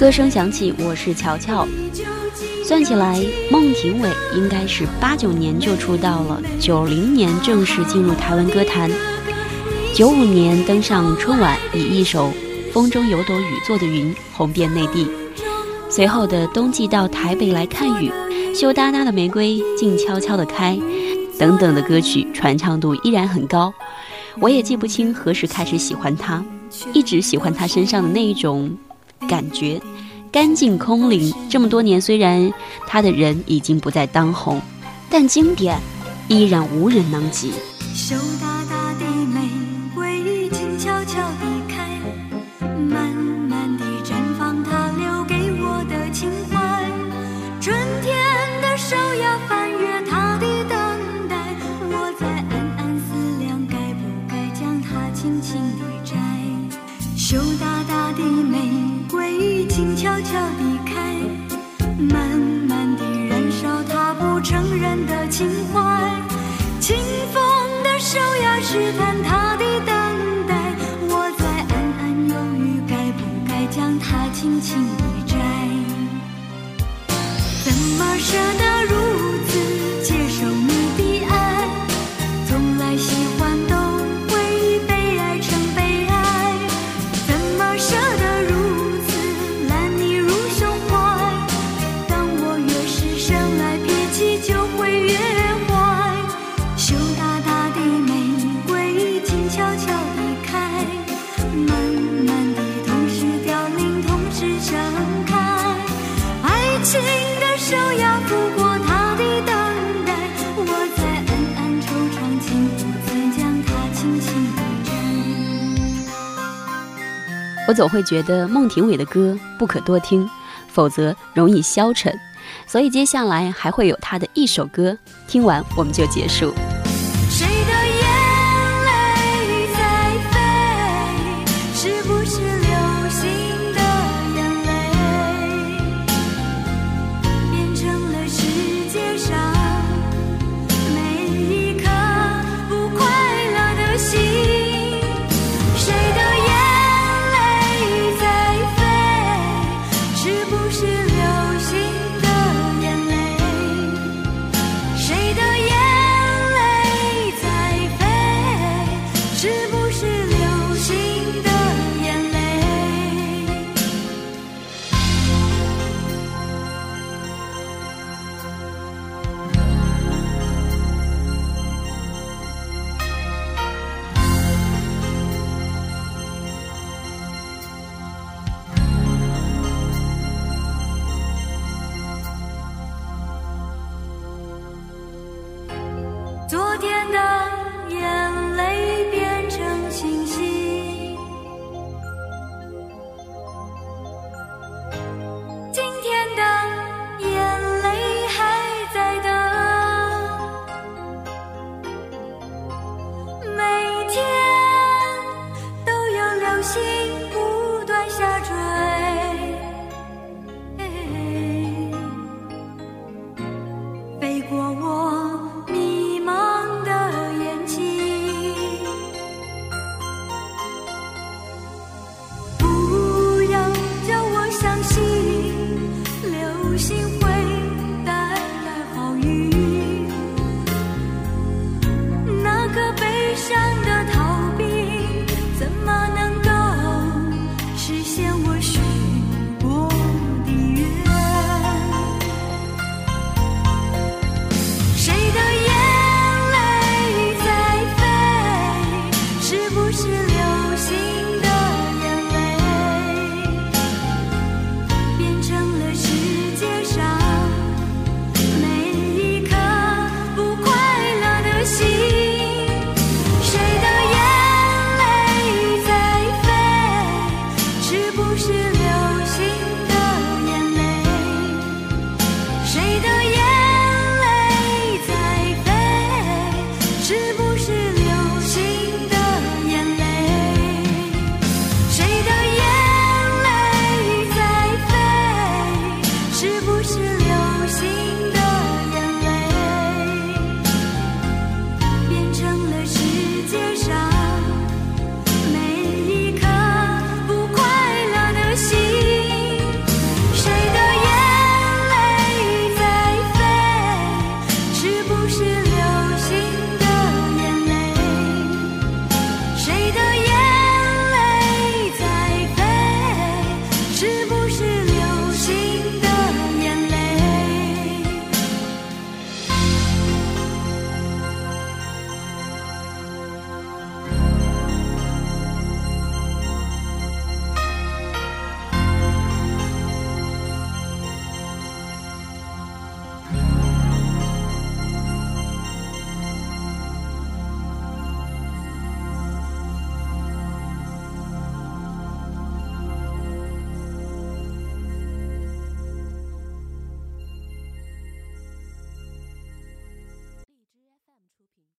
歌声响起，我是乔乔。算起来，孟庭苇应该是89年就出道了，90年正式进入台湾歌坛，95年登上春晚，以一首《风中有朵雨做的云》红遍内地。随后的冬季到台北来看雨、羞答答的玫瑰静悄悄地开等等的歌曲传唱度依然很高。我也记不清何时开始喜欢他，一直喜欢他身上的那一种感觉，干净空灵。这么多年，虽然他的人已经不再当红，但经典依然无人能及。羞答答的玫瑰静悄悄地开，慢慢地绽放它留给我的情怀。春天的手要翻越它的等待，我在暗暗思量该不该将它轻轻地摘。羞答答的玫瑰静悄悄地开，慢慢地燃烧它不成人的情怀。清风的手要试探它的等待，我在暗暗犹豫该不该将它轻轻地摘。怎么舍得如此接受你的爱，从来喜欢都会被爱成悲哀。怎么舍得我总会觉得孟庭苇的歌不可多听，否则容易消沉，所以接下来还会有她的一首歌，听完我们就结束。谁的眼泪在飞，是不是流星的眼泪，变成了世界上每一颗不快乐的心。昨天的眼泪变成星星，今天的眼泪还在等，每天都有流星不断下坠，飞过我流星会带来好运。